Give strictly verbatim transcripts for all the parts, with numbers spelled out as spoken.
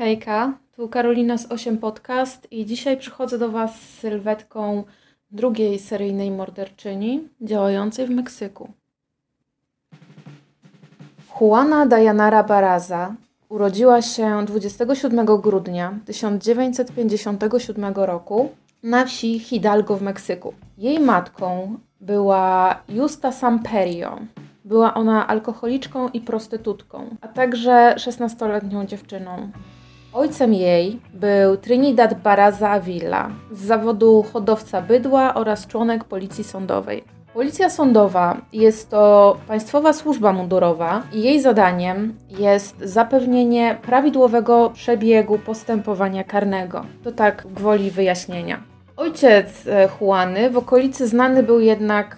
Hejka, tu Karolina z osiem Podcast i dzisiaj przychodzę do Was z sylwetką drugiej seryjnej morderczyni działającej w Meksyku. Juana Dayanara Barraza urodziła się dwudziestego siódmego grudnia tysiąc dziewięćset pięćdziesiątego siódmego roku na wsi Hidalgo w Meksyku. Jej matką była Justa Samperio. Była ona alkoholiczką i prostytutką, a także szesnastoletnią dziewczyną. Ojcem jej był Trinidad Barraza Avila z zawodu hodowca bydła oraz członek Policji Sądowej. Policja Sądowa jest to państwowa służba mundurowa i jej zadaniem jest zapewnienie prawidłowego przebiegu postępowania karnego. To tak gwoli wyjaśnienia. Ojciec Juany w okolicy znany był jednak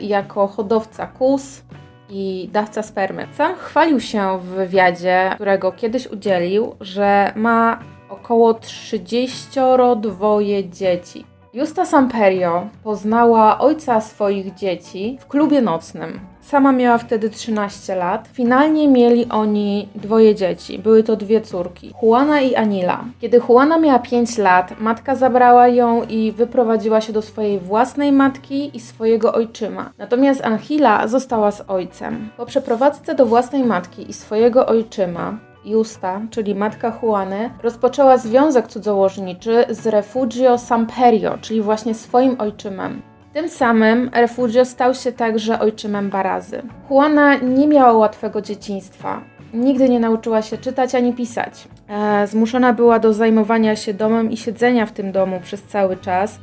jako hodowca kóz i dawca spermy. Sam chwalił się w wywiadzie, którego kiedyś udzielił, że ma około trzydzieści dwoje dzieci. Justa Samperio poznała ojca swoich dzieci w klubie nocnym. Sama miała wtedy trzynaście lat. Finalnie mieli oni dwoje dzieci. Były to dwie córki, Juana i Anila. Kiedy Juana miała pięć lat, matka zabrała ją i wyprowadziła się do swojej własnej matki i swojego ojczyma. Natomiast Angela została z ojcem. Po przeprowadzce do własnej matki i swojego ojczyma, Justa, czyli matka Juany, rozpoczęła związek cudzołożniczy z Refugio Samperio, czyli właśnie swoim ojczymem. Tym samym Refugio stał się także ojczymem Barrazy. Juana nie miała łatwego dzieciństwa. Nigdy nie nauczyła się czytać ani pisać. E, zmuszona była do zajmowania się domem i siedzenia w tym domu przez cały czas,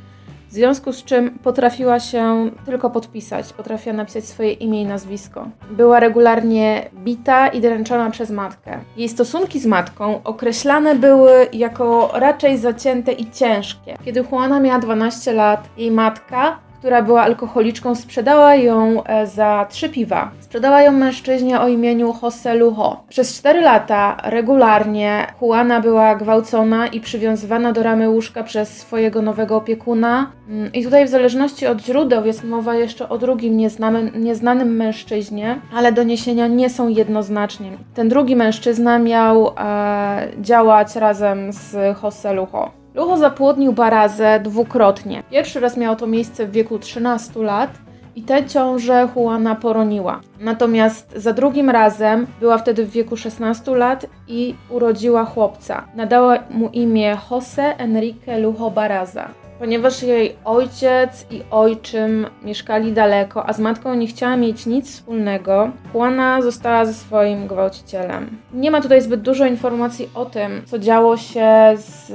w związku z czym potrafiła się tylko podpisać, potrafiła napisać swoje imię i nazwisko. Była regularnie bita i dręczona przez matkę. Jej stosunki z matką określane były jako raczej zacięte i ciężkie. Kiedy Juana miała dwanaście lat, jej matka, która była alkoholiczką, sprzedała ją za trzy piwa. Sprzedała ją mężczyźnie o imieniu José Lujo. Przez cztery lata regularnie Juana była gwałcona i przywiązywana do ramy łóżka przez swojego nowego opiekuna. I tutaj w zależności od źródeł jest mowa jeszcze o drugim nieznanym, nieznanym mężczyźnie, ale doniesienia nie są jednoznaczne. Ten drugi mężczyzna miał e, działać razem z José Lujo. Lujo zapłodnił Barrazę dwukrotnie. Pierwszy raz miało to miejsce w wieku trzynastu lat i tę ciążę Juana poroniła. Natomiast za drugim razem była wtedy w wieku szesnastu lat i urodziła chłopca. Nadała mu imię José Enrique Lujo Barraza. Ponieważ jej ojciec i ojczym mieszkali daleko, a z matką nie chciała mieć nic wspólnego, Juana została ze swoim gwałcicielem. Nie ma tutaj zbyt dużo informacji o tym, co działo się z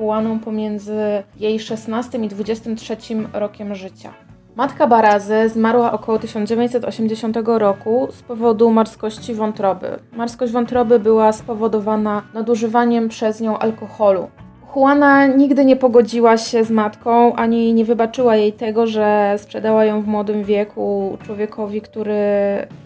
Juaną pomiędzy jej szesnastym i dwudziestym trzecim rokiem życia. Matka Barrazy zmarła około tysiąc dziewięćset osiemdziesiątego roku z powodu marskości wątroby. Marskość wątroby była spowodowana nadużywaniem przez nią alkoholu. Juana nigdy nie pogodziła się z matką, ani nie wybaczyła jej tego, że sprzedała ją w młodym wieku człowiekowi, który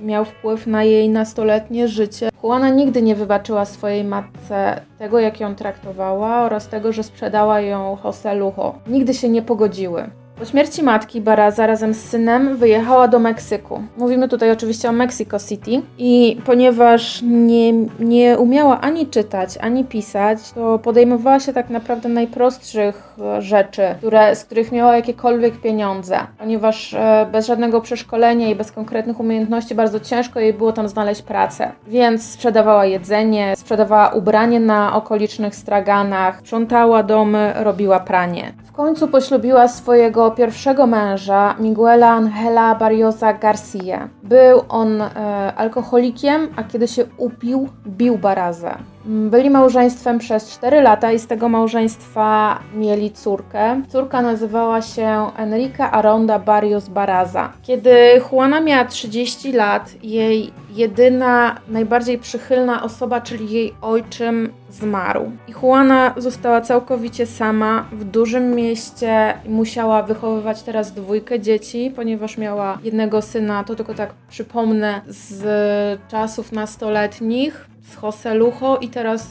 miał wpływ na jej nastoletnie życie. Juana nigdy nie wybaczyła swojej matce tego, jak ją traktowała oraz tego, że sprzedała ją José Lujo. Nigdy się nie pogodziły. Po śmierci matki Barraza razem z synem wyjechała do Meksyku. Mówimy tutaj oczywiście o Mexico City i ponieważ nie, nie umiała ani czytać, ani pisać, to podejmowała się tak naprawdę najprostszych rzeczy, które, z których miała jakiekolwiek pieniądze, ponieważ bez żadnego przeszkolenia i bez konkretnych umiejętności bardzo ciężko jej było tam znaleźć pracę. Więc sprzedawała jedzenie, sprzedawała ubranie na okolicznych straganach, sprzątała domy, robiła pranie. W końcu poślubiła swojego pierwszego męża, Miguela Angela Barriosa Garcia. Był on e, alkoholikiem, a kiedy się upił, bił Barrazę. Byli małżeństwem przez cztery lata i z tego małżeństwa mieli córkę. Córka nazywała się Enrica Aronda Barrios Barraza. Kiedy Juana miała trzydzieści lat, jej jedyna, najbardziej przychylna osoba, czyli jej ojczym, zmarł. I Juana została całkowicie sama w dużym mieście i musiała wychowywać teraz dwójkę dzieci, ponieważ miała jednego syna, to tylko tak przypomnę, z czasów nastoletnich, z José Lujo i teraz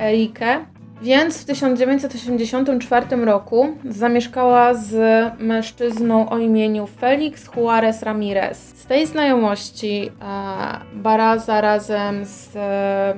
Erikę. Więc w tysiąc dziewięćset osiemdziesiątym czwartym roku zamieszkała z mężczyzną o imieniu Felix Juárez Ramírez. Z tej znajomości e, Barraza razem z e,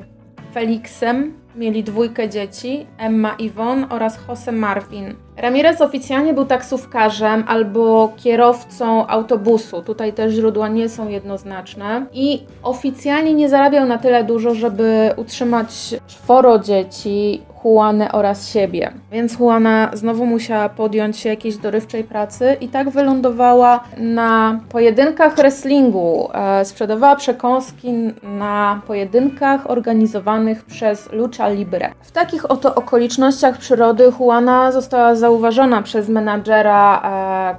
Felixem Mieli dwójkę dzieci, Emma Yvonne oraz Jose Marvin. Ramirez oficjalnie był taksówkarzem albo kierowcą autobusu, tutaj też źródła nie są jednoznaczne, i oficjalnie nie zarabiał na tyle dużo, żeby utrzymać czworo dzieci, Juanę oraz siebie. Więc Juana znowu musiała podjąć się jakiejś dorywczej pracy i tak wylądowała na pojedynkach wrestlingu. Sprzedawała przekąski na pojedynkach organizowanych przez Lucha Libre. W takich oto okolicznościach przyrody Juana została zauważona przez menadżera,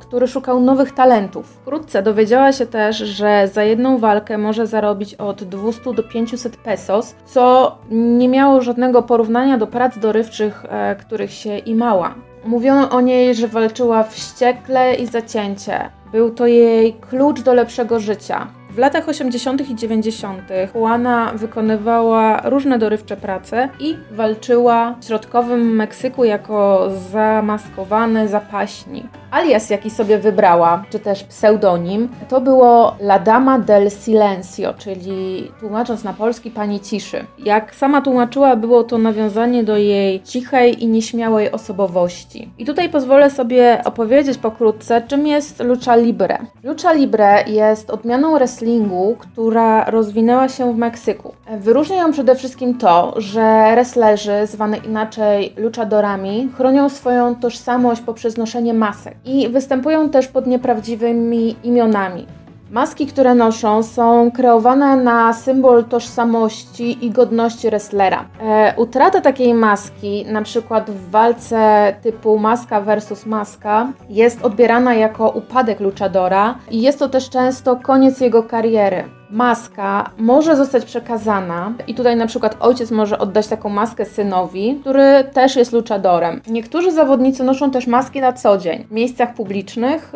który szukał nowych talentów. Wkrótce dowiedziała się też, że za jedną walkę może zarobić od dwieście do pięciuset pesos, co nie miało żadnego porównania do prac dorywczych, których się imała. Mówiono o niej, że walczyła wściekle i zacięcie. Był to jej klucz do lepszego życia. W latach osiemdziesiątych i dziewięćdziesiątych Juana wykonywała różne dorywcze prace i walczyła w środkowym Meksyku jako zamaskowany zapaśnik. Alias, jaki sobie wybrała, czy też pseudonim, to było La Dama del Silencio, czyli tłumacząc na polski, pani ciszy. Jak sama tłumaczyła, było to nawiązanie do jej cichej i nieśmiałej osobowości. I tutaj pozwolę sobie opowiedzieć pokrótce, czym jest Lucha Libre. Lucha Libre jest odmianą wrestlingu, która rozwinęła się w Meksyku. Wyróżnia ją przede wszystkim to, że wrestlerzy, zwane inaczej luchadorami, chronią swoją tożsamość poprzez noszenie masek i występują też pod nieprawdziwymi imionami. Maski, które noszą, są kreowane na symbol tożsamości i godności wrestlera. E, utrata takiej maski, na przykład w walce typu maska versus maska, jest odbierana jako upadek luchadora i jest to też często koniec jego kariery. Maska może zostać przekazana i tutaj na przykład ojciec może oddać taką maskę synowi, który też jest luchadorem. Niektórzy zawodnicy noszą też maski na co dzień, w miejscach publicznych,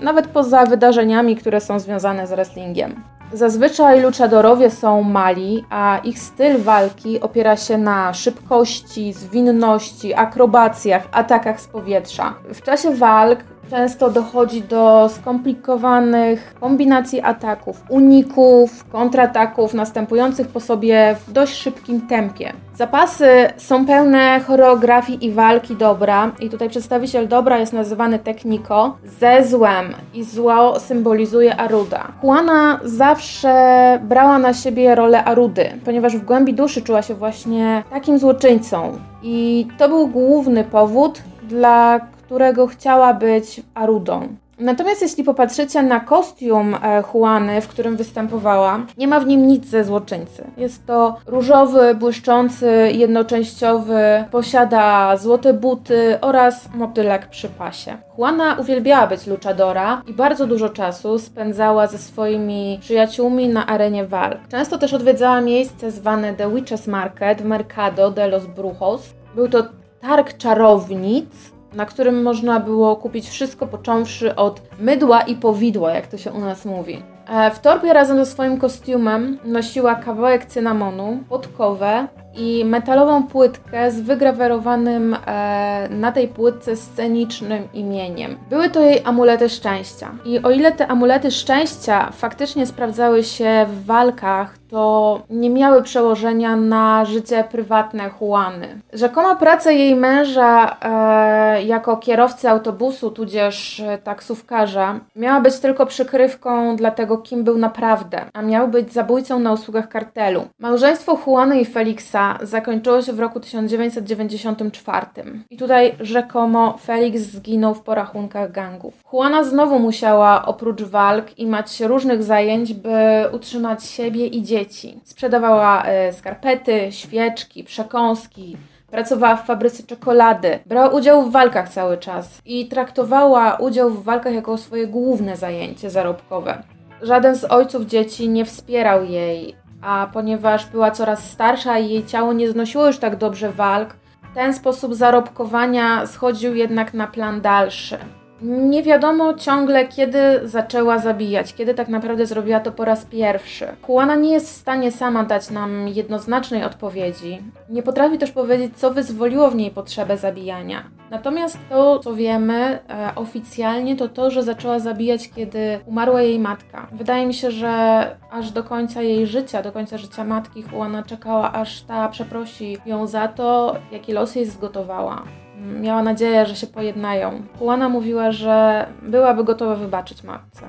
yy, nawet poza wydarzeniami, które są związane z wrestlingiem. Zazwyczaj luchadorowie są mali, a ich styl walki opiera się na szybkości, zwinności, akrobacjach, atakach z powietrza. W czasie walk często dochodzi do skomplikowanych kombinacji ataków, uników, kontrataków następujących po sobie w dość szybkim tempie. Zapasy są pełne choreografii i walki dobra i tutaj przedstawiciel dobra jest nazywany techniko ze złem i zło symbolizuje Aruda. Juana zawsze brała na siebie rolę Arudy, ponieważ w głębi duszy czuła się właśnie takim złoczyńcą i to był główny powód, dla którego chciała być Arudą. Natomiast jeśli popatrzycie na kostium Juany, w którym występowała, nie ma w nim nic ze złoczyńcy. Jest to różowy, błyszczący, jednoczęściowy, posiada złote buty oraz motylek przy pasie. Juana uwielbiała być luchadora i bardzo dużo czasu spędzała ze swoimi przyjaciółmi na arenie walk. Często też odwiedzała miejsce zwane The Witches Market, Mercado de los Brujos. Był to targ czarownic, na którym można było kupić wszystko, począwszy od mydła i powidła, jak to się u nas mówi. W torbie razem ze swoim kostiumem nosiła kawałek cynamonu, podkowę i metalową płytkę z wygrawerowanym e, na tej płytce scenicznym imieniem. Były to jej amulety szczęścia. I o ile te amulety szczęścia faktycznie sprawdzały się w walkach, to nie miały przełożenia na życie prywatne Juany. Rzekoma praca jej męża e, jako kierowcy autobusu, tudzież taksówkarza, miała być tylko przykrywką dla tego, kim był naprawdę, a miał być zabójcą na usługach kartelu. Małżeństwo Juany i Feliksa zakończyło się w roku tysiąc dziewięćset dziewięćdziesiątym czwartym. I tutaj rzekomo Feliks zginął w porachunkach gangów. Juana znowu musiała oprócz walk imać różnych zajęć, by utrzymać siebie i dzieci. Sprzedawała y, skarpety, świeczki, przekąski, pracowała w fabryce czekolady, brała udział w walkach cały czas i traktowała udział w walkach jako swoje główne zajęcie zarobkowe. Żaden z ojców dzieci nie wspierał jej, a ponieważ była coraz starsza i jej ciało nie znosiło już tak dobrze walk, ten sposób zarobkowania schodził jednak na plan dalszy. Nie wiadomo ciągle, kiedy zaczęła zabijać, kiedy tak naprawdę zrobiła to po raz pierwszy. Juana nie jest w stanie sama dać nam jednoznacznej odpowiedzi. Nie potrafi też powiedzieć, co wyzwoliło w niej potrzebę zabijania. Natomiast to, co wiemy e, oficjalnie, to to, że zaczęła zabijać, kiedy umarła jej matka. Wydaje mi się, że aż do końca jej życia, do końca życia matki Juana czekała, aż ta przeprosi ją za to, jaki los jej zgotowała. Miała nadzieję, że się pojednają. Juana mówiła, że byłaby gotowa wybaczyć matce.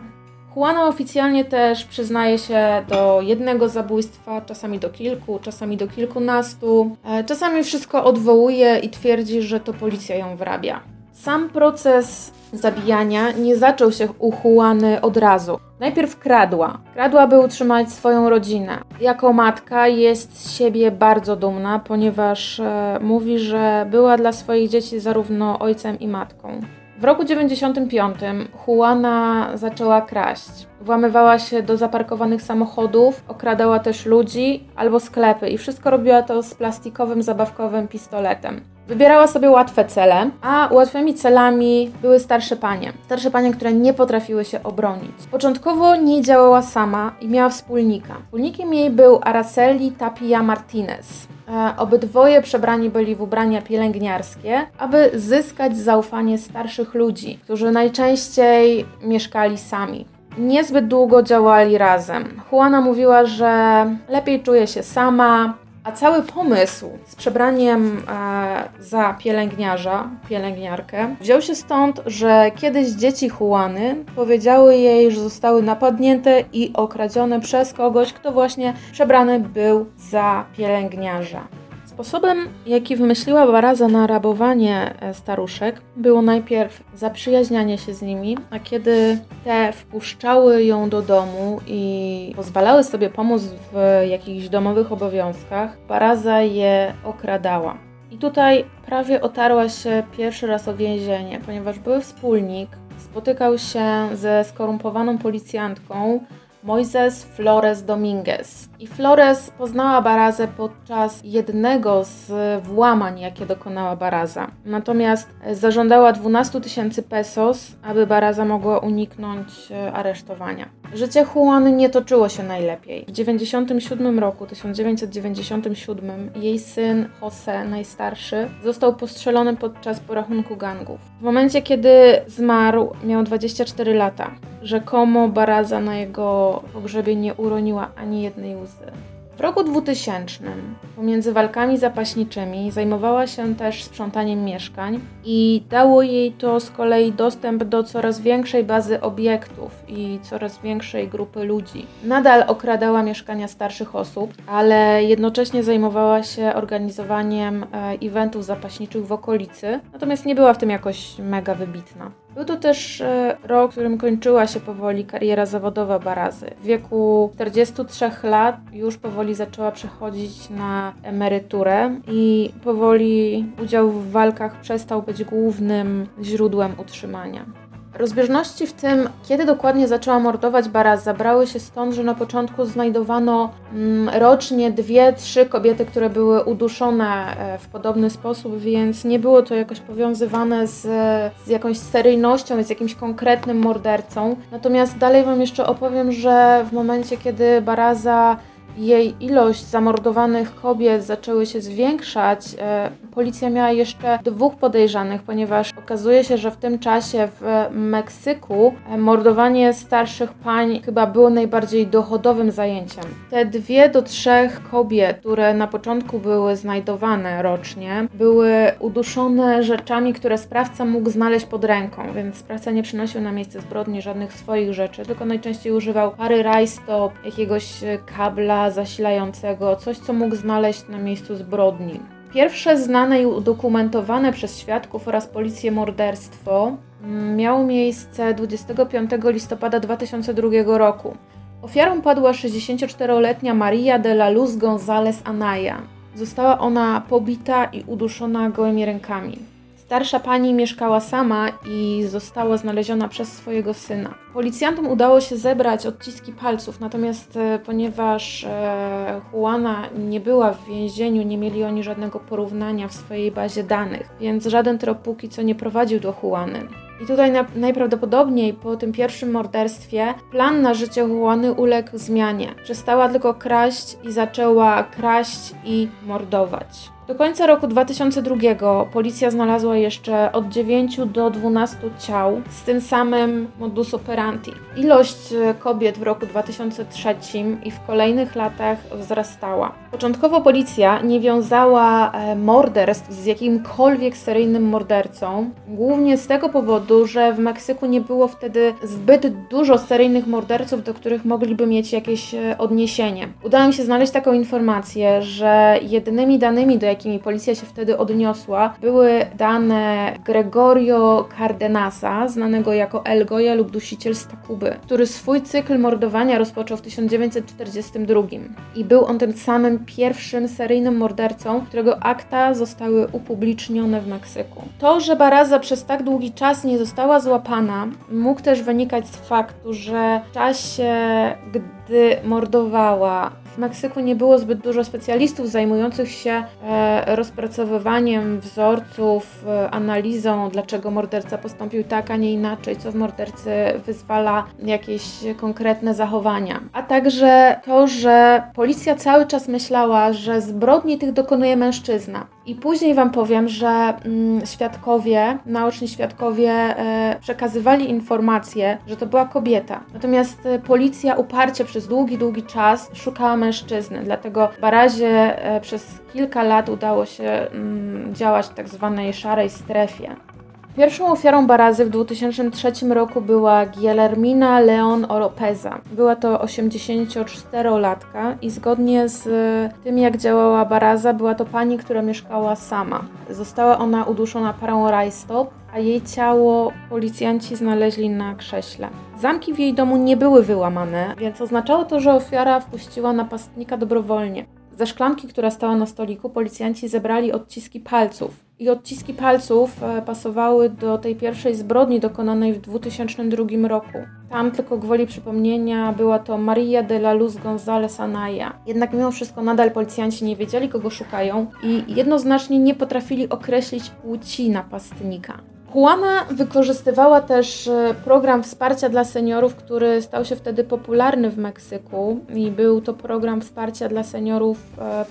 Juana oficjalnie też przyznaje się do jednego zabójstwa, czasami do kilku, czasami do kilkunastu. Czasami wszystko odwołuje i twierdzi, że to policja ją wrabia. Sam proces zabijania nie zaczął się u Juany od razu. Najpierw kradła. Kradła, by utrzymać swoją rodzinę. Jako matka jest z siebie bardzo dumna, ponieważ e, mówi, że była dla swoich dzieci zarówno ojcem i matką. W roku dziewięćdziesiątym piątym Juana zaczęła kraść. Włamywała się do zaparkowanych samochodów, okradała też ludzi albo sklepy i wszystko robiła to z plastikowym, zabawkowym pistoletem. Wybierała sobie łatwe cele, a łatwymi celami były starsze panie. Starsze panie, które nie potrafiły się obronić. Początkowo nie działała sama i miała wspólnika. Wspólnikiem jej był Araceli Tapia Martinez. E, obydwoje przebrani byli w ubrania pielęgniarskie, aby zyskać zaufanie starszych ludzi, którzy najczęściej mieszkali sami. Niezbyt długo działali razem. Juana mówiła, że lepiej czuje się sama, a cały pomysł z przebraniem e, za pielęgniarza, pielęgniarkę, wziął się stąd, że kiedyś dzieci Juany powiedziały jej, że zostały napadnięte i okradzione przez kogoś, kto właśnie przebrany był za pielęgniarza. Sposobem, jaki wymyśliła Baraza na rabowanie staruszek, było najpierw zaprzyjaźnianie się z nimi, a kiedy te wpuszczały ją do domu i pozwalały sobie pomóc w jakichś domowych obowiązkach, Baraza je okradała. I tutaj prawie otarła się pierwszy raz o więzienie, ponieważ były wspólnik, spotykał się ze skorumpowaną policjantką, Moises Flores Dominguez. I Flores poznała Barazę podczas jednego z włamań, jakie dokonała Baraza. Natomiast zażądała dwanaście tysięcy pesos, aby Baraza mogła uniknąć aresztowania. Życie Juany nie toczyło się najlepiej. W dziewięćdziesiątym siódmym roku, tysiąc dziewięćset dziewięćdziesiątym siódmym, jej syn Jose, najstarszy, został postrzelony podczas porachunku gangów. W momencie, kiedy zmarł, miał dwadzieścia cztery lata. Rzekomo Baraza na jego pogrzebie nie uroniła ani jednej łzy. W roku dwutysięcznym pomiędzy walkami zapaśniczymi zajmowała się też sprzątaniem mieszkań i dało jej to z kolei dostęp do coraz większej bazy obiektów i coraz większej grupy ludzi. Nadal okradała mieszkania starszych osób, ale jednocześnie zajmowała się organizowaniem eventów zapaśniczych w okolicy, natomiast nie była w tym jakoś mega wybitna. Był to też rok, w którym kończyła się powoli kariera zawodowa Barazy. W wieku czterdziestu trzech lat już powoli zaczęła przechodzić na emeryturę i powoli udział w walkach przestał być głównym źródłem utrzymania. Rozbieżności w tym, kiedy dokładnie zaczęła mordować Baraza, brały się stąd, że na początku znajdowano mm, rocznie dwie, trzy kobiety, które były uduszone w podobny sposób, więc nie było to jakoś powiązywane z, z jakąś seryjnością, z jakimś konkretnym mordercą. Natomiast dalej Wam jeszcze opowiem, że w momencie, kiedy Baraza jej ilość zamordowanych kobiet zaczęły się zwiększać, e, policja miała jeszcze dwóch podejrzanych, ponieważ okazuje się, że w tym czasie w Meksyku mordowanie starszych pań chyba było najbardziej dochodowym zajęciem. Te dwie do trzech kobiet, które na początku były znajdowane rocznie, były uduszone rzeczami, które sprawca mógł znaleźć pod ręką, więc sprawca nie przynosił na miejsce zbrodni żadnych swoich rzeczy, tylko najczęściej używał pary rajstop, jakiegoś kabla zasilającego, coś, co mógł znaleźć na miejscu zbrodni. Pierwsze znane i udokumentowane przez świadków oraz policję morderstwo miało miejsce dwudziestego piątego listopada dwa tysiące drugiego roku. Ofiarą padła sześćdziesięcioczteroletnia Maria de la Luz González Anaya. Została ona pobita i uduszona gołymi rękami. Starsza pani mieszkała sama i została znaleziona przez swojego syna. Policjantom udało się zebrać odciski palców, natomiast ponieważ e, Juana nie była w więzieniu, nie mieli oni żadnego porównania w swojej bazie danych, więc żaden trop póki co nie prowadził do Juany. I tutaj na, najprawdopodobniej po tym pierwszym morderstwie plan na życie Juany uległ zmianie. Przestała tylko kraść i zaczęła kraść i mordować. Do końca roku dwa tysiące drugiego policja znalazła jeszcze od dziewięciu do dwunastu ciał z tym samym modus operandi. Ilość kobiet w roku dwa tysiące trzecim i w kolejnych latach wzrastała. Początkowo policja nie wiązała morderstw z jakimkolwiek seryjnym mordercą, głównie z tego powodu, że w Meksyku nie było wtedy zbyt dużo seryjnych morderców, do których mogliby mieć jakieś odniesienie. Udało mi się znaleźć taką informację, że jedynymi danymi, do jakimi policja się wtedy odniosła, były dane Gregorio Cardenasa, znanego jako El Goya lub Dusiciel z Takuby, który swój cykl mordowania rozpoczął w tysiąc dziewięćset czterdziestym drugim i był on tym samym pierwszym seryjnym mordercą, którego akta zostały upublicznione w Meksyku. To, że Barraza przez tak długi czas nie została złapana, mógł też wynikać z faktu, że w czasie, gdy mordowała, w Meksyku nie było zbyt dużo specjalistów zajmujących się e, rozpracowywaniem wzorców, e, analizą, dlaczego morderca postąpił tak, a nie inaczej, co w mordercy wyzwala jakieś konkretne zachowania. A także to, że policja cały czas myślała, że zbrodni tych dokonuje mężczyzna. I później Wam powiem, że mm, świadkowie, naoczni świadkowie e, przekazywali informację, że to była kobieta. Natomiast e, policja uparcie przez długi, długi czas szukała mężczyzny, dlatego Barrazie e, przez kilka lat udało się mm, działać w tak zwanej szarej strefie. Pierwszą ofiarą Barrazy w dwa tysiące trzecim roku była Guillermina Leon Oropeza. Była to osiemdziesięcioczterolatka i zgodnie z tym, jak działała Barraza, była to pani, która mieszkała sama. Została ona uduszona parą rajstop, a jej ciało policjanci znaleźli na krześle. Zamki w jej domu nie były wyłamane, więc oznaczało to, że ofiara wpuściła napastnika dobrowolnie. Ze szklanki, która stała na stoliku, policjanci zebrali odciski palców. I odciski palców pasowały do tej pierwszej zbrodni dokonanej w dwa tysiące drugim roku. Tam tylko gwoli przypomnienia była to Maria de la Luz González Anaya. Jednak mimo wszystko nadal policjanci nie wiedzieli, kogo szukają i jednoznacznie nie potrafili określić płci napastnika. Juana wykorzystywała też program wsparcia dla seniorów, który stał się wtedy popularny w Meksyku i był to program wsparcia dla seniorów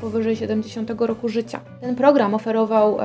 powyżej siedemdziesiątego roku życia. Ten program oferował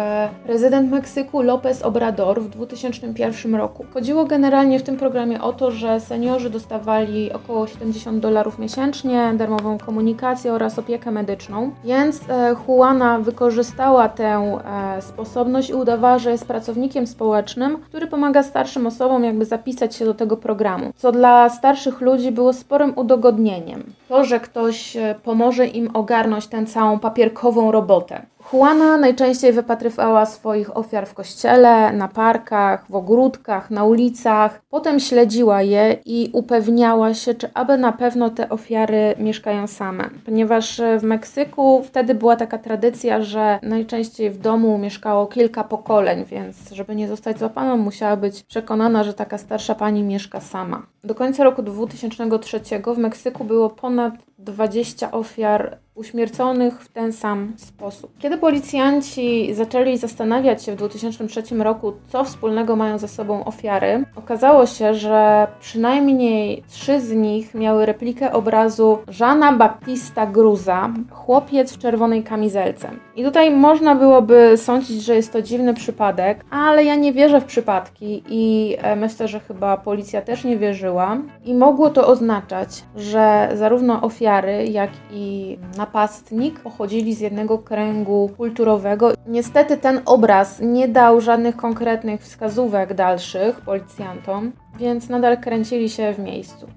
prezydent Meksyku López Obrador w dwa tysiące pierwszym roku. Chodziło generalnie w tym programie o to, że seniorzy dostawali około siedemdziesiąt dolarów miesięcznie, darmową komunikację oraz opiekę medyczną, więc Juana wykorzystała tę sposobność i udawała, że jest pracownikiem społecznym, który pomaga starszym osobom jakby zapisać się do tego programu, co dla starszych ludzi było sporym udogodnieniem. To, że ktoś pomoże im ogarnąć tę całą papierkową robotę. Juana najczęściej wypatrywała swoich ofiar w kościele, na parkach, w ogródkach, na ulicach. Potem śledziła je i upewniała się, czy aby na pewno te ofiary mieszkają same. Ponieważ w Meksyku wtedy była taka tradycja, że najczęściej w domu mieszkało kilka pokoleń, więc żeby nie zostać złapaną, musiała być przekonana, że taka starsza pani mieszka sama. Do końca roku dwa tysiące trzeciego w Meksyku było ponad dwadzieścia ofiar uśmierconych w ten sam sposób. Kiedy policjanci zaczęli zastanawiać się w dwa tysiące trzecim roku, co wspólnego mają ze sobą ofiary, okazało się, że przynajmniej trzy z nich miały replikę obrazu Jeana Baptista Gruza, chłopiec w czerwonej kamizelce. I tutaj można byłoby sądzić, że jest to dziwny przypadek, ale ja nie wierzę w przypadki i myślę, że chyba policja też nie wierzyła. I mogło to oznaczać, że zarówno ofiary, jak i napastnik pochodzili z jednego kręgu kulturowego. Niestety ten obraz nie dał żadnych konkretnych wskazówek dalszych policjantom, więc nadal kręcili się w miejscu.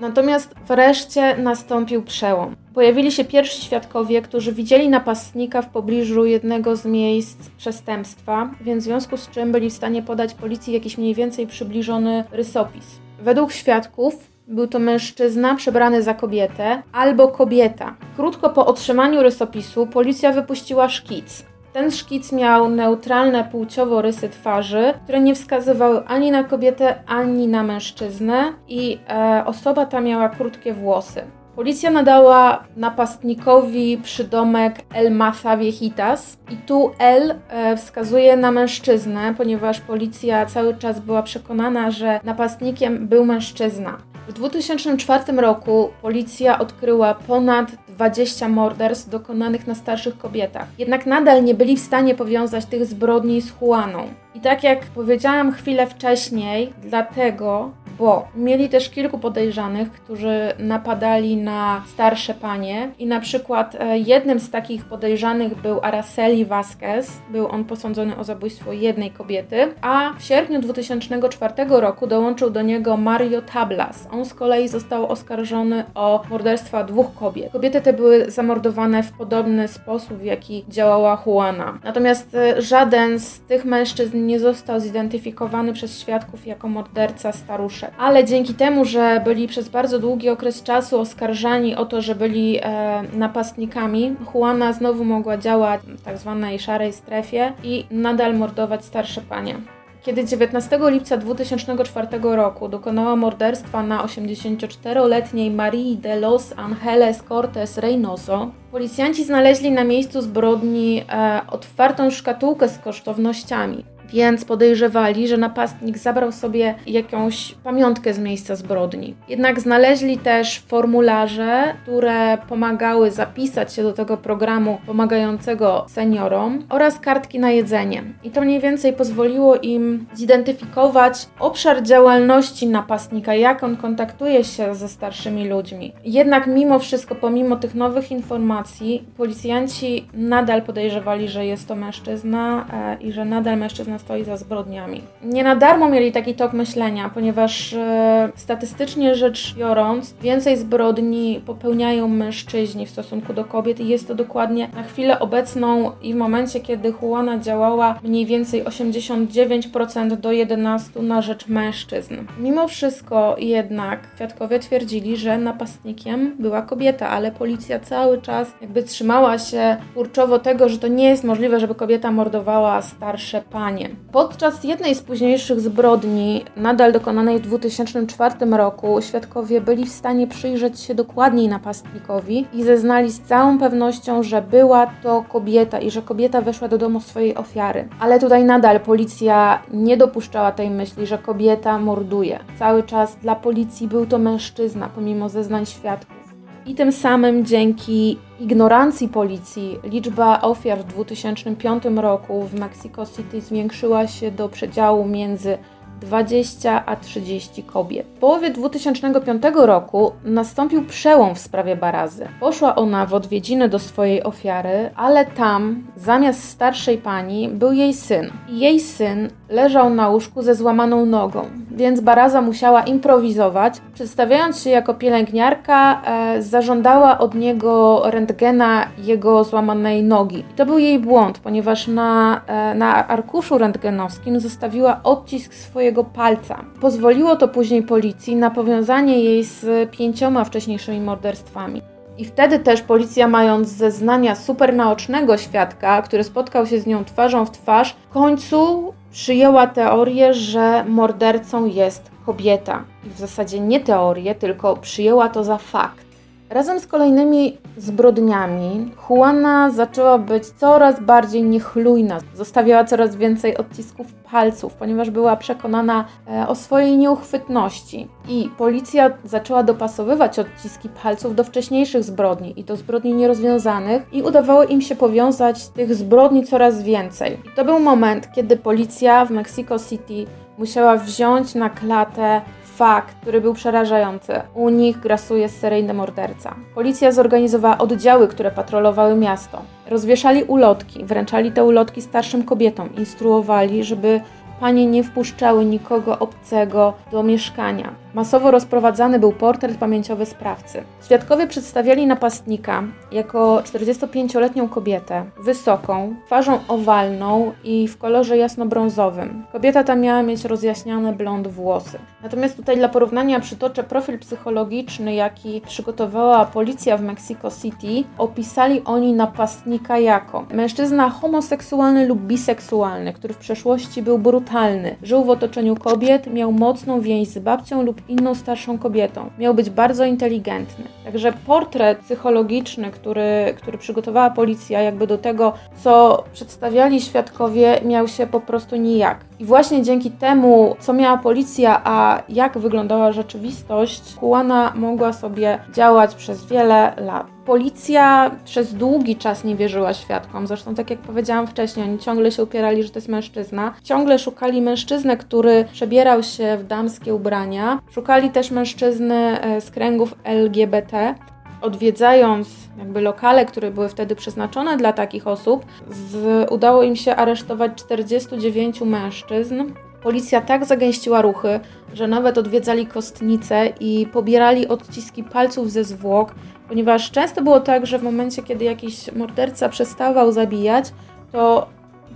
Natomiast wreszcie nastąpił przełom. Pojawili się pierwsi świadkowie, którzy widzieli napastnika w pobliżu jednego z miejsc przestępstwa, więc w związku z czym byli w stanie podać policji jakiś mniej więcej przybliżony rysopis. Według świadków był to mężczyzna przebrany za kobietę albo kobieta. Krótko po otrzymaniu rysopisu policja wypuściła szkic. Ten szkic miał neutralne płciowo rysy twarzy, które nie wskazywały ani na kobietę, ani na mężczyznę i e, osoba ta miała krótkie włosy. Policja nadała napastnikowi przydomek El Maza Viejitas i tu El wskazuje na mężczyznę, ponieważ policja cały czas była przekonana, że napastnikiem był mężczyzna. W dwa tysiące czwartym roku policja odkryła ponad dwadzieścia morderstw dokonanych na starszych kobietach. Jednak nadal nie byli w stanie powiązać tych zbrodni z Juaną. I tak jak powiedziałam chwilę wcześniej, dlatego, bo mieli też kilku podejrzanych, którzy napadali na starsze panie i na przykład jednym z takich podejrzanych był Araceli Vasquez, był on posądzony o zabójstwo jednej kobiety, a w sierpniu dwa tysiące czwartego roku dołączył do niego Mario Tablas. On z kolei został oskarżony o morderstwa dwóch kobiet. Kobiety te były zamordowane w podobny sposób, w jaki działała Juana. Natomiast żaden z tych mężczyzn nie został zidentyfikowany przez świadków jako morderca staruszek. Ale dzięki temu, że byli przez bardzo długi okres czasu oskarżani o to, że byli e, napastnikami, Juana znowu mogła działać w tak zwanej szarej strefie i nadal mordować starsze panie. Kiedy dziewiętnastego lipca dwa tysiące czwartego roku dokonała morderstwa na osiemdziesięcioczteroletniej Marii de los Angeles Cortés Reynoso, policjanci znaleźli na miejscu zbrodni e, otwartą szkatułkę z kosztownościami. Więc podejrzewali, że napastnik zabrał sobie jakąś pamiątkę z miejsca zbrodni. Jednak znaleźli też formularze, które pomagały zapisać się do tego programu pomagającego seniorom oraz kartki na jedzenie. I to mniej więcej pozwoliło im zidentyfikować obszar działalności napastnika, jak on kontaktuje się ze starszymi ludźmi. Jednak mimo wszystko, pomimo tych nowych informacji, policjanci nadal podejrzewali, że jest to mężczyzna e, i że nadal mężczyzna stoi za zbrodniami. Nie na darmo mieli taki tok myślenia, ponieważ e, statystycznie rzecz biorąc, więcej zbrodni popełniają mężczyźni w stosunku do kobiet i jest to dokładnie na chwilę obecną i w momencie, kiedy Juana działała, mniej więcej osiemdziesiąt dziewięć procent do jedenaście procent na rzecz mężczyzn. Mimo wszystko jednak świadkowie twierdzili, że napastnikiem była kobieta, ale policja cały czas jakby trzymała się kurczowo tego, że to nie jest możliwe, żeby kobieta mordowała starsze panie. Podczas jednej z późniejszych zbrodni, nadal dokonanej w dwa tysiące czwartym roku, świadkowie byli w stanie przyjrzeć się dokładniej napastnikowi i zeznali z całą pewnością, że była to kobieta i że kobieta weszła do domu swojej ofiary. Ale tutaj nadal policja nie dopuszczała tej myśli, że kobieta morduje. Cały czas dla policji był to mężczyzna, pomimo zeznań świadków. I tym samym dzięki ignorancji policji liczba ofiar w dwa tysiące piątym roku w Mexico City zwiększyła się do przedziału między dwudziestu a trzydziestu kobiet. W połowie dwa tysiące piątego roku nastąpił przełom w sprawie Barazy. Poszła ona w odwiedziny do swojej ofiary, ale tam zamiast starszej pani był jej syn. I jej syn leżał na łóżku ze złamaną nogą, więc Baraza musiała improwizować. Przedstawiając się jako pielęgniarka, e, zażądała od niego rentgena jego złamanej nogi. I to był jej błąd, ponieważ na, e, na arkuszu rentgenowskim zostawiła odcisk swojej jego palca. Pozwoliło to później policji na powiązanie jej z pięcioma wcześniejszymi morderstwami. I wtedy też policja, mając zeznania supernaocznego świadka, który spotkał się z nią twarzą w twarz, w końcu przyjęła teorię, że mordercą jest kobieta. I w zasadzie nie teorię, tylko przyjęła to za fakt. Razem z kolejnymi zbrodniami Juana zaczęła być coraz bardziej niechlujna. Zostawiała coraz więcej odcisków palców, ponieważ była przekonana e, o swojej nieuchwytności. I policja zaczęła dopasowywać odciski palców do wcześniejszych zbrodni i do zbrodni nierozwiązanych i udawało im się powiązać tych zbrodni coraz więcej. I to był moment, kiedy policja w Mexico City musiała wziąć na klatę fakt, który był przerażający. U nich grasuje seryjny morderca. Policja zorganizowała oddziały, które patrolowały miasto. Rozwieszali ulotki, wręczali te ulotki starszym kobietom, instruowali, żeby panie nie wpuszczały nikogo obcego do mieszkania. Masowo rozprowadzany był portret pamięciowy sprawcy. Świadkowie przedstawiali napastnika jako czterdziestopięcioletnią kobietę, wysoką, twarzą owalną i w kolorze jasnobrązowym. Kobieta ta miała mieć rozjaśniane blond włosy. Natomiast tutaj dla porównania przytoczę profil psychologiczny, jaki przygotowała policja w Mexico City. Opisali oni napastnika jako mężczyzna homoseksualny lub biseksualny, który w przeszłości był brutalny, żył w otoczeniu kobiet, miał mocną więź z babcią lub inną starszą kobietą. Miał być bardzo inteligentny. Także portret psychologiczny, który, który przygotowała policja jakby do tego, co przedstawiali świadkowie, miał się po prostu nijak. I właśnie dzięki temu, co miała policja, a jak wyglądała rzeczywistość, Caruana mogła sobie działać przez wiele lat. Policja przez długi czas nie wierzyła świadkom, zresztą tak jak powiedziałam wcześniej, oni ciągle się upierali, że to jest mężczyzna. Ciągle szukali mężczyzny, który przebierał się w damskie ubrania. Szukali też mężczyzny z kręgów L G B T. Odwiedzając jakby lokale, które były wtedy przeznaczone dla takich osób, z, udało im się aresztować czterdziestu dziewięciu mężczyzn. Policja tak zagęściła ruchy, że nawet odwiedzali kostnice i pobierali odciski palców ze zwłok, ponieważ często było tak, że w momencie, kiedy jakiś morderca przestawał zabijać, to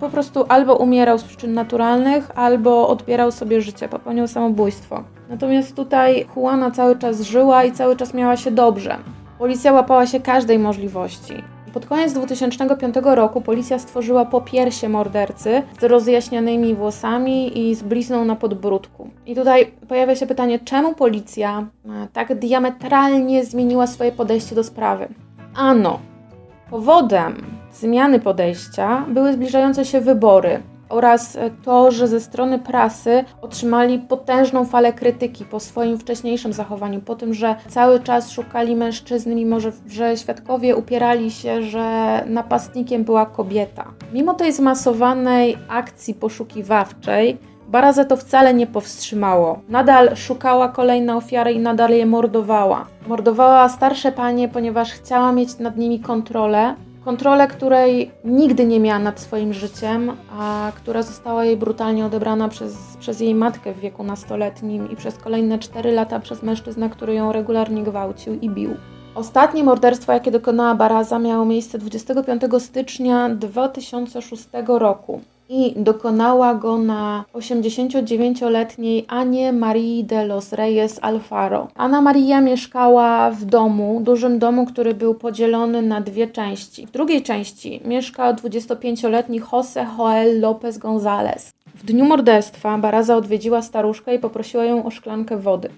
po prostu albo umierał z przyczyn naturalnych, albo odbierał sobie życie, popełniał samobójstwo. Natomiast tutaj Caruana cały czas żyła i cały czas miała się dobrze. Policja łapała się każdej możliwości. Pod koniec dwa tysiące piątego roku policja stworzyła popiersie mordercy z rozjaśnionymi włosami i z blizną na podbródku. I tutaj pojawia się pytanie, czemu policja tak diametralnie zmieniła swoje podejście do sprawy? Ano, powodem zmiany podejścia były zbliżające się wybory oraz to, że ze strony prasy otrzymali potężną falę krytyki po swoim wcześniejszym zachowaniu, po tym, że cały czas szukali mężczyzn, mimo że, że świadkowie upierali się, że napastnikiem była kobieta. Mimo tej zmasowanej akcji poszukiwawczej, Barazę to wcale nie powstrzymało. Nadal szukała kolejne ofiary i nadal je mordowała. Mordowała starsze panie, ponieważ chciała mieć nad nimi kontrolę, Kontrolę, której nigdy nie miała nad swoim życiem, a która została jej brutalnie odebrana przez, przez jej matkę w wieku nastoletnim i przez kolejne cztery lata przez mężczyznę, który ją regularnie gwałcił i bił. Ostatnie morderstwo, jakie dokonała Baraza, miało miejsce dwudziestego piątego stycznia dwa tysiące szóstego roku i dokonała go na osiemdziesięciodziewięcioletniej Anie Marii de los Reyes Alfaro. Ana Maria mieszkała w domu, dużym domu, który był podzielony na dwie części. W drugiej części mieszkał dwudziestopięcioletni José Joel López González. W dniu morderstwa Baraza odwiedziła staruszkę i poprosiła ją o szklankę wody.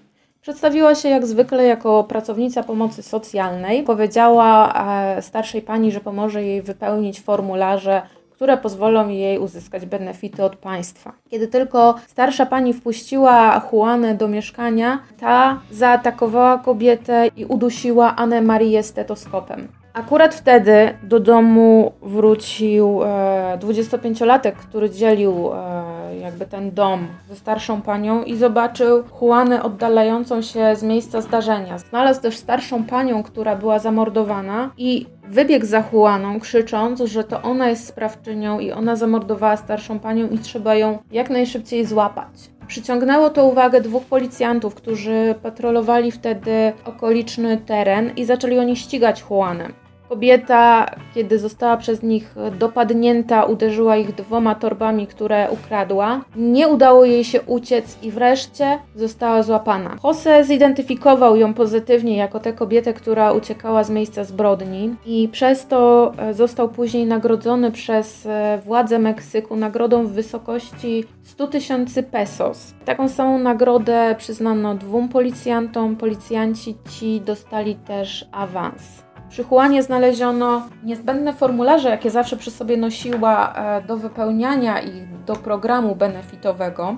Przedstawiła się jak zwykle jako pracownica pomocy socjalnej. Powiedziała starszej pani, że pomoże jej wypełnić formularze, które pozwolą jej uzyskać benefity od państwa. Kiedy tylko starsza pani wpuściła Caruanę do mieszkania, ta zaatakowała kobietę i udusiła Annę Marię stetoskopem. Akurat wtedy do domu wrócił e, dwudziestopięciolatek, który dzielił e, jakby ten dom ze starszą panią i zobaczył Caruanę oddalającą się z miejsca zdarzenia. Znalazł też starszą panią, która była zamordowana i wybiegł za Caruaną, krzycząc, że to ona jest sprawczynią i ona zamordowała starszą panią i trzeba ją jak najszybciej złapać. Przyciągnęło to uwagę dwóch policjantów, którzy patrolowali wtedy okoliczny teren i zaczęli oni ścigać Caruanę. Kobieta, kiedy została przez nich dopadnięta, uderzyła ich dwoma torbami, które ukradła. Nie udało jej się uciec i wreszcie została złapana. José zidentyfikował ją pozytywnie jako tę kobietę, która uciekała z miejsca zbrodni i przez to został później nagrodzony przez władze Meksyku nagrodą w wysokości stu tysięcy pesos. Taką samą nagrodę przyznano dwóm policjantom. Policjanci ci dostali też awans. Przy Caruanie znaleziono niezbędne formularze, jakie zawsze przy sobie nosiła do wypełniania ich do programu benefitowego.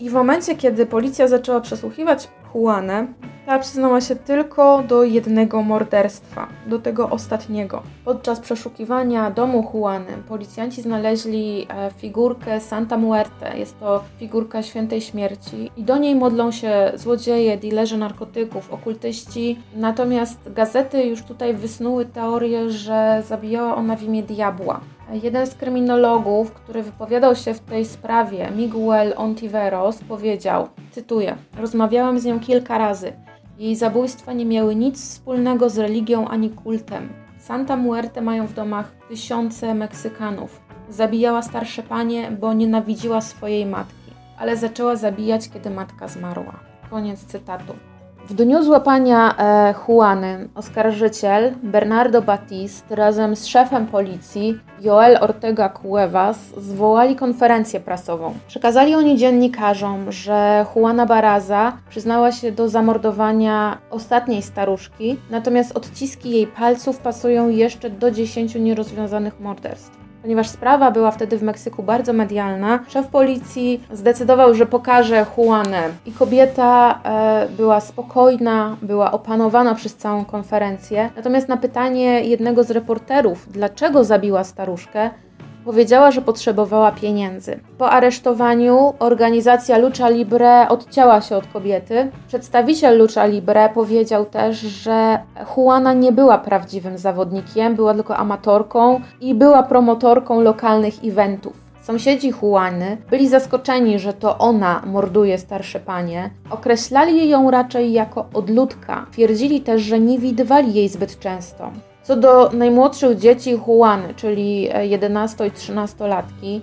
I w momencie, kiedy policja zaczęła przesłuchiwać Caruanę, ta przyznała się tylko do jednego morderstwa, do tego ostatniego. Podczas przeszukiwania domu Caruany policjanci znaleźli figurkę Santa Muerte, jest to figurka Świętej Śmierci i do niej modlą się złodzieje, dilerzy narkotyków, okultyści, natomiast gazety już tutaj wysnuły teorię, że zabijała ona w imię diabła. Jeden z kryminologów, który wypowiadał się w tej sprawie, Miguel Ontiveros, powiedział, cytuję, rozmawiałem z nią kilka razy. Jej zabójstwa nie miały nic wspólnego z religią ani kultem. Santa Muerte mają w domach tysiące Meksykanów. Zabijała starsze panie, bo nienawidziła swojej matki, ale zaczęła zabijać, kiedy matka zmarła. Koniec cytatu. W dniu złapania e, Caruany oskarżyciel Bernardo Batiste razem z szefem policji Joel Ortega Cuevas zwołali konferencję prasową. Przekazali oni dziennikarzom, że Caruana Baraza przyznała się do zamordowania ostatniej staruszki, natomiast odciski jej palców pasują jeszcze do dziesięciu nierozwiązanych morderstw. Ponieważ sprawa była wtedy w Meksyku bardzo medialna, szef policji zdecydował, że pokaże Juanę. I kobieta e, była spokojna, była opanowana przez całą konferencję. Natomiast na pytanie jednego z reporterów, dlaczego zabiła staruszkę, powiedziała, że potrzebowała pieniędzy. Po aresztowaniu organizacja Lucha Libre odcięła się od kobiety. Przedstawiciel Lucha Libre powiedział też, że Juana nie była prawdziwym zawodnikiem, była tylko amatorką i była promotorką lokalnych eventów. Sąsiedzi Juany byli zaskoczeni, że to ona morduje starsze panie. Określali ją raczej jako odludka. Twierdzili też, że nie widywali jej zbyt często. Co do najmłodszych dzieci Juany, czyli jedenasto- i trzynastolatki,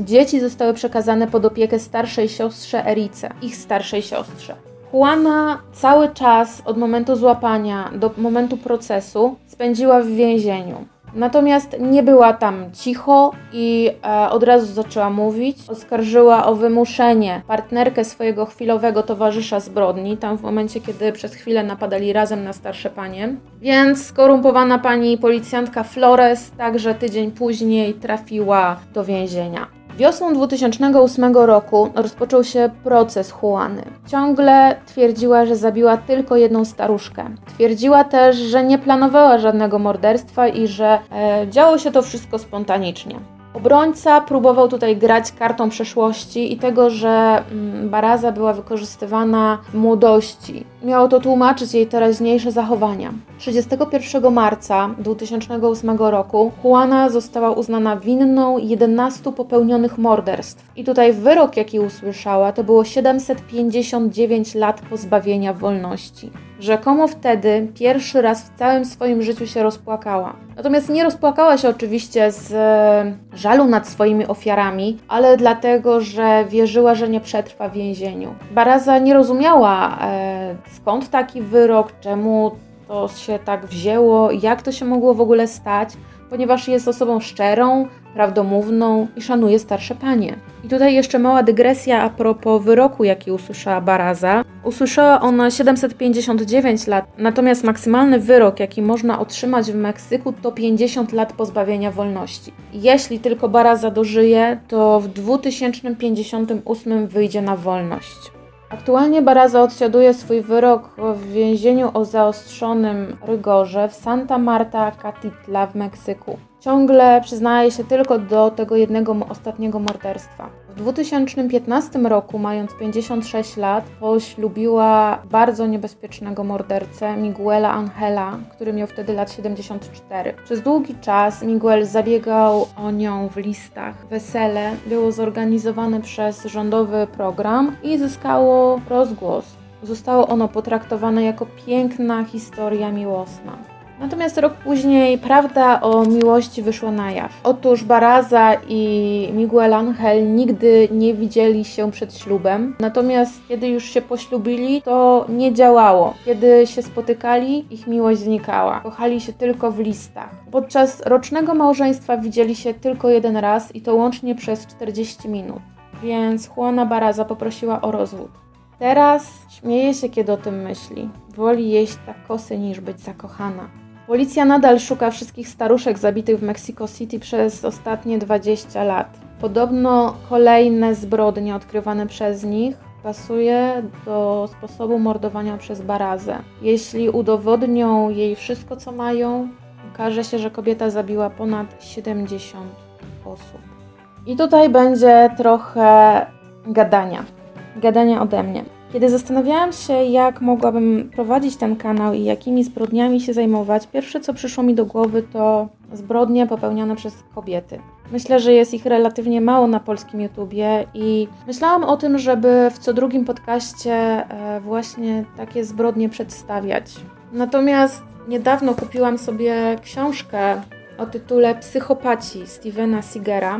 dzieci zostały przekazane pod opiekę starszej siostrze Erice, ich starszej siostrze. Juana cały czas od momentu złapania do momentu procesu spędziła w więzieniu. Natomiast nie była tam cicho i e, od razu zaczęła mówić. Oskarżyła o wymuszenie partnerkę swojego chwilowego towarzysza zbrodni, tam w momencie, kiedy przez chwilę napadali razem na starsze panie. Więc skorumpowana pani policjantka Flores także tydzień później trafiła do więzienia. Wiosną dwa tysiące ósmego roku rozpoczął się proces Juany. Ciągle twierdziła, że zabiła tylko jedną staruszkę. Twierdziła też, że nie planowała żadnego morderstwa i że e, działo się to wszystko spontanicznie. Obrońca próbował tutaj grać kartą przeszłości i tego, że mm, Baraza była wykorzystywana w młodości. Miało to tłumaczyć jej teraźniejsze zachowania. trzydziestego pierwszego marca dwa tysiące ósmego roku Juana została uznana winną jedenastu popełnionych morderstw. I tutaj wyrok, jaki usłyszała, to było siedemset pięćdziesiąt dziewięć lat pozbawienia wolności. Rzekomo wtedy pierwszy raz w całym swoim życiu się rozpłakała. Natomiast nie rozpłakała się oczywiście z żalu nad swoimi ofiarami, ale dlatego, że wierzyła, że nie przetrwa w więzieniu. Baraza nie rozumiała, e, skąd taki wyrok, czemu to się tak wzięło, jak to się mogło w ogóle stać, ponieważ jest osobą szczerą, prawdomówną i szanuje starsze panie. I tutaj jeszcze mała dygresja a propos wyroku, jaki usłyszała Baraza. Usłyszała ona siedemset pięćdziesiąt dziewięć lat, natomiast maksymalny wyrok, jaki można otrzymać w Meksyku, to pięćdziesiąt lat pozbawienia wolności. Jeśli tylko Baraza dożyje, to w dwa tysiące pięćdziesiątym ósmym wyjdzie na wolność. Aktualnie Baraza odsiaduje swój wyrok w więzieniu o zaostrzonym rygorze w Santa Marta Catitla w Meksyku. Ciągle przyznaje się tylko do tego jednego ostatniego morderstwa. W dwa tysiące piętnastego roku, mając pięćdziesiąt sześć lat, poślubiła bardzo niebezpiecznego mordercę Miguela Angela, który miał wtedy lat siedemdziesiąt cztery. Przez długi czas Miguel zabiegał o nią w listach. Wesele było zorganizowane przez rządowy program i zyskało rozgłos. Zostało ono potraktowane jako piękna historia miłosna. Natomiast rok później prawda o miłości wyszła na jaw. Otóż Baraza i Miguel Angel nigdy nie widzieli się przed ślubem. Natomiast kiedy już się poślubili, to nie działało. Kiedy się spotykali, ich miłość znikała. Kochali się tylko w listach. Podczas rocznego małżeństwa widzieli się tylko jeden raz i to łącznie przez czterdzieści minut. Więc Juana Baraza poprosiła o rozwód. Teraz śmieje się, kiedy o tym myśli. Woli jeść takosy niż być zakochana. Policja nadal szuka wszystkich staruszek zabitych w Mexico City przez ostatnie dwadzieścia lat. Podobno kolejne zbrodnie odkrywane przez nich pasuje do sposobu mordowania przez Barazę. Jeśli udowodnią jej wszystko, co mają, okaże się, że kobieta zabiła ponad siedemdziesiąt osób. I tutaj będzie trochę gadania. Gadania ode mnie. Kiedy zastanawiałam się, jak mogłabym prowadzić ten kanał i jakimi zbrodniami się zajmować, pierwsze co przyszło mi do głowy to zbrodnie popełniane przez kobiety. Myślę, że jest ich relatywnie mało na polskim YouTubie i myślałam o tym, żeby w co drugim podcaście właśnie takie zbrodnie przedstawiać. Natomiast niedawno kupiłam sobie książkę o tytule Psychopaci Stevena Seagera.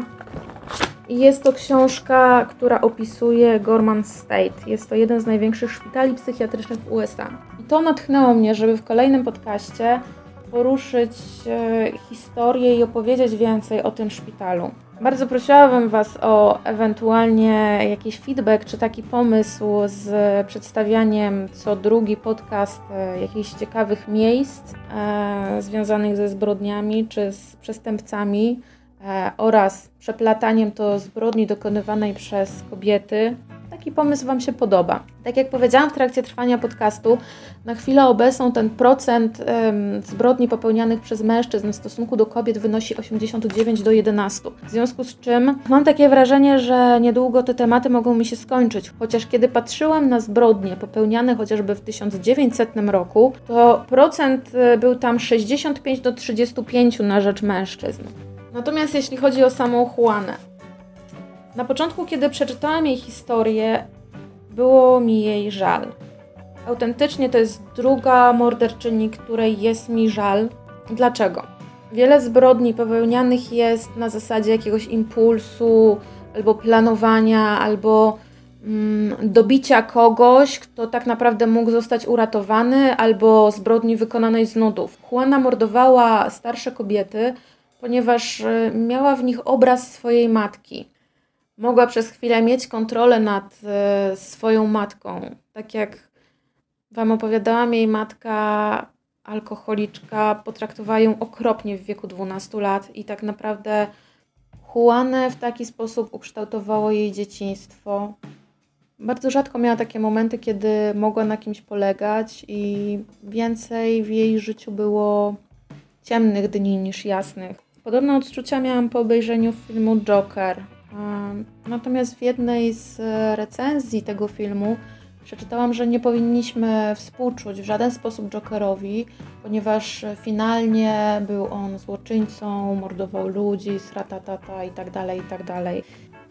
Jest to książka, która opisuje Gorman State. Jest to jeden z największych szpitali psychiatrycznych w U S A. I to natchnęło mnie, żeby w kolejnym podcaście poruszyć e, historię i opowiedzieć więcej o tym szpitalu. Bardzo prosiłabym Was o ewentualnie jakiś feedback, czy taki pomysł z przedstawianiem co drugi podcast e, jakichś ciekawych miejsc e, związanych ze zbrodniami czy z przestępcami. oraz przeplataniem to zbrodni dokonywanej przez kobiety. Taki pomysł Wam się podoba. Tak jak powiedziałam w trakcie trwania podcastu, na chwilę obecną ten procent ym, zbrodni popełnianych przez mężczyzn w stosunku do kobiet wynosi osiemdziesiąt dziewięć do jedenastu. W związku z czym mam takie wrażenie, że niedługo te tematy mogą mi się skończyć. Chociaż kiedy patrzyłam na zbrodnie popełniane chociażby w tysiąc dziewięćsetnym roku, to procent był tam sześćdziesiąt pięć do trzydziestu pięciu na rzecz mężczyzn. Natomiast jeśli chodzi o samą Juanę, na początku, kiedy przeczytałam jej historię, było mi jej żal. Autentycznie to jest druga morderczyni, której jest mi żal. Dlaczego? Wiele zbrodni popełnianych jest na zasadzie jakiegoś impulsu, albo planowania, albo mm, dobicia kogoś, kto tak naprawdę mógł zostać uratowany, albo zbrodni wykonanej z nudów. Juana mordowała starsze kobiety, ponieważ miała w nich obraz swojej matki. Mogła przez chwilę mieć kontrolę nad y, swoją matką. Tak jak Wam opowiadałam, jej matka, alkoholiczka, potraktowała ją okropnie w wieku dwunastu lat i tak naprawdę Juanę w taki sposób ukształtowało jej dzieciństwo. Bardzo rzadko miała takie momenty, kiedy mogła na kimś polegać i więcej w jej życiu było ciemnych dni niż jasnych. Podobne odczucia miałam po obejrzeniu filmu Joker. Natomiast w jednej z recenzji tego filmu przeczytałam, że nie powinniśmy współczuć w żaden sposób Jokerowi, ponieważ finalnie był on złoczyńcą, mordował ludzi, sratatata itd., itd.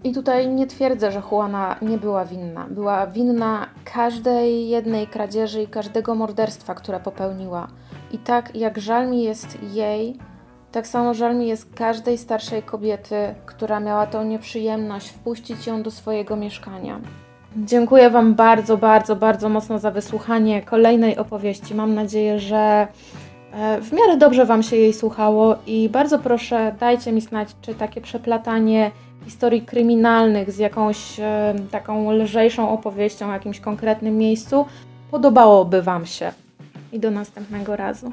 I tutaj nie twierdzę, że Juana nie była winna. Była winna każdej jednej kradzieży i każdego morderstwa, które popełniła. I tak jak żal mi jest jej, tak samo żal mi jest każdej starszej kobiety, która miała tą nieprzyjemność wpuścić ją do swojego mieszkania. Dziękuję Wam bardzo, bardzo, bardzo mocno za wysłuchanie kolejnej opowieści. Mam nadzieję, że w miarę dobrze Wam się jej słuchało i bardzo proszę, dajcie mi znać, czy takie przeplatanie historii kryminalnych z jakąś taką lżejszą opowieścią o jakimś konkretnym miejscu podobałoby Wam się. I do następnego razu.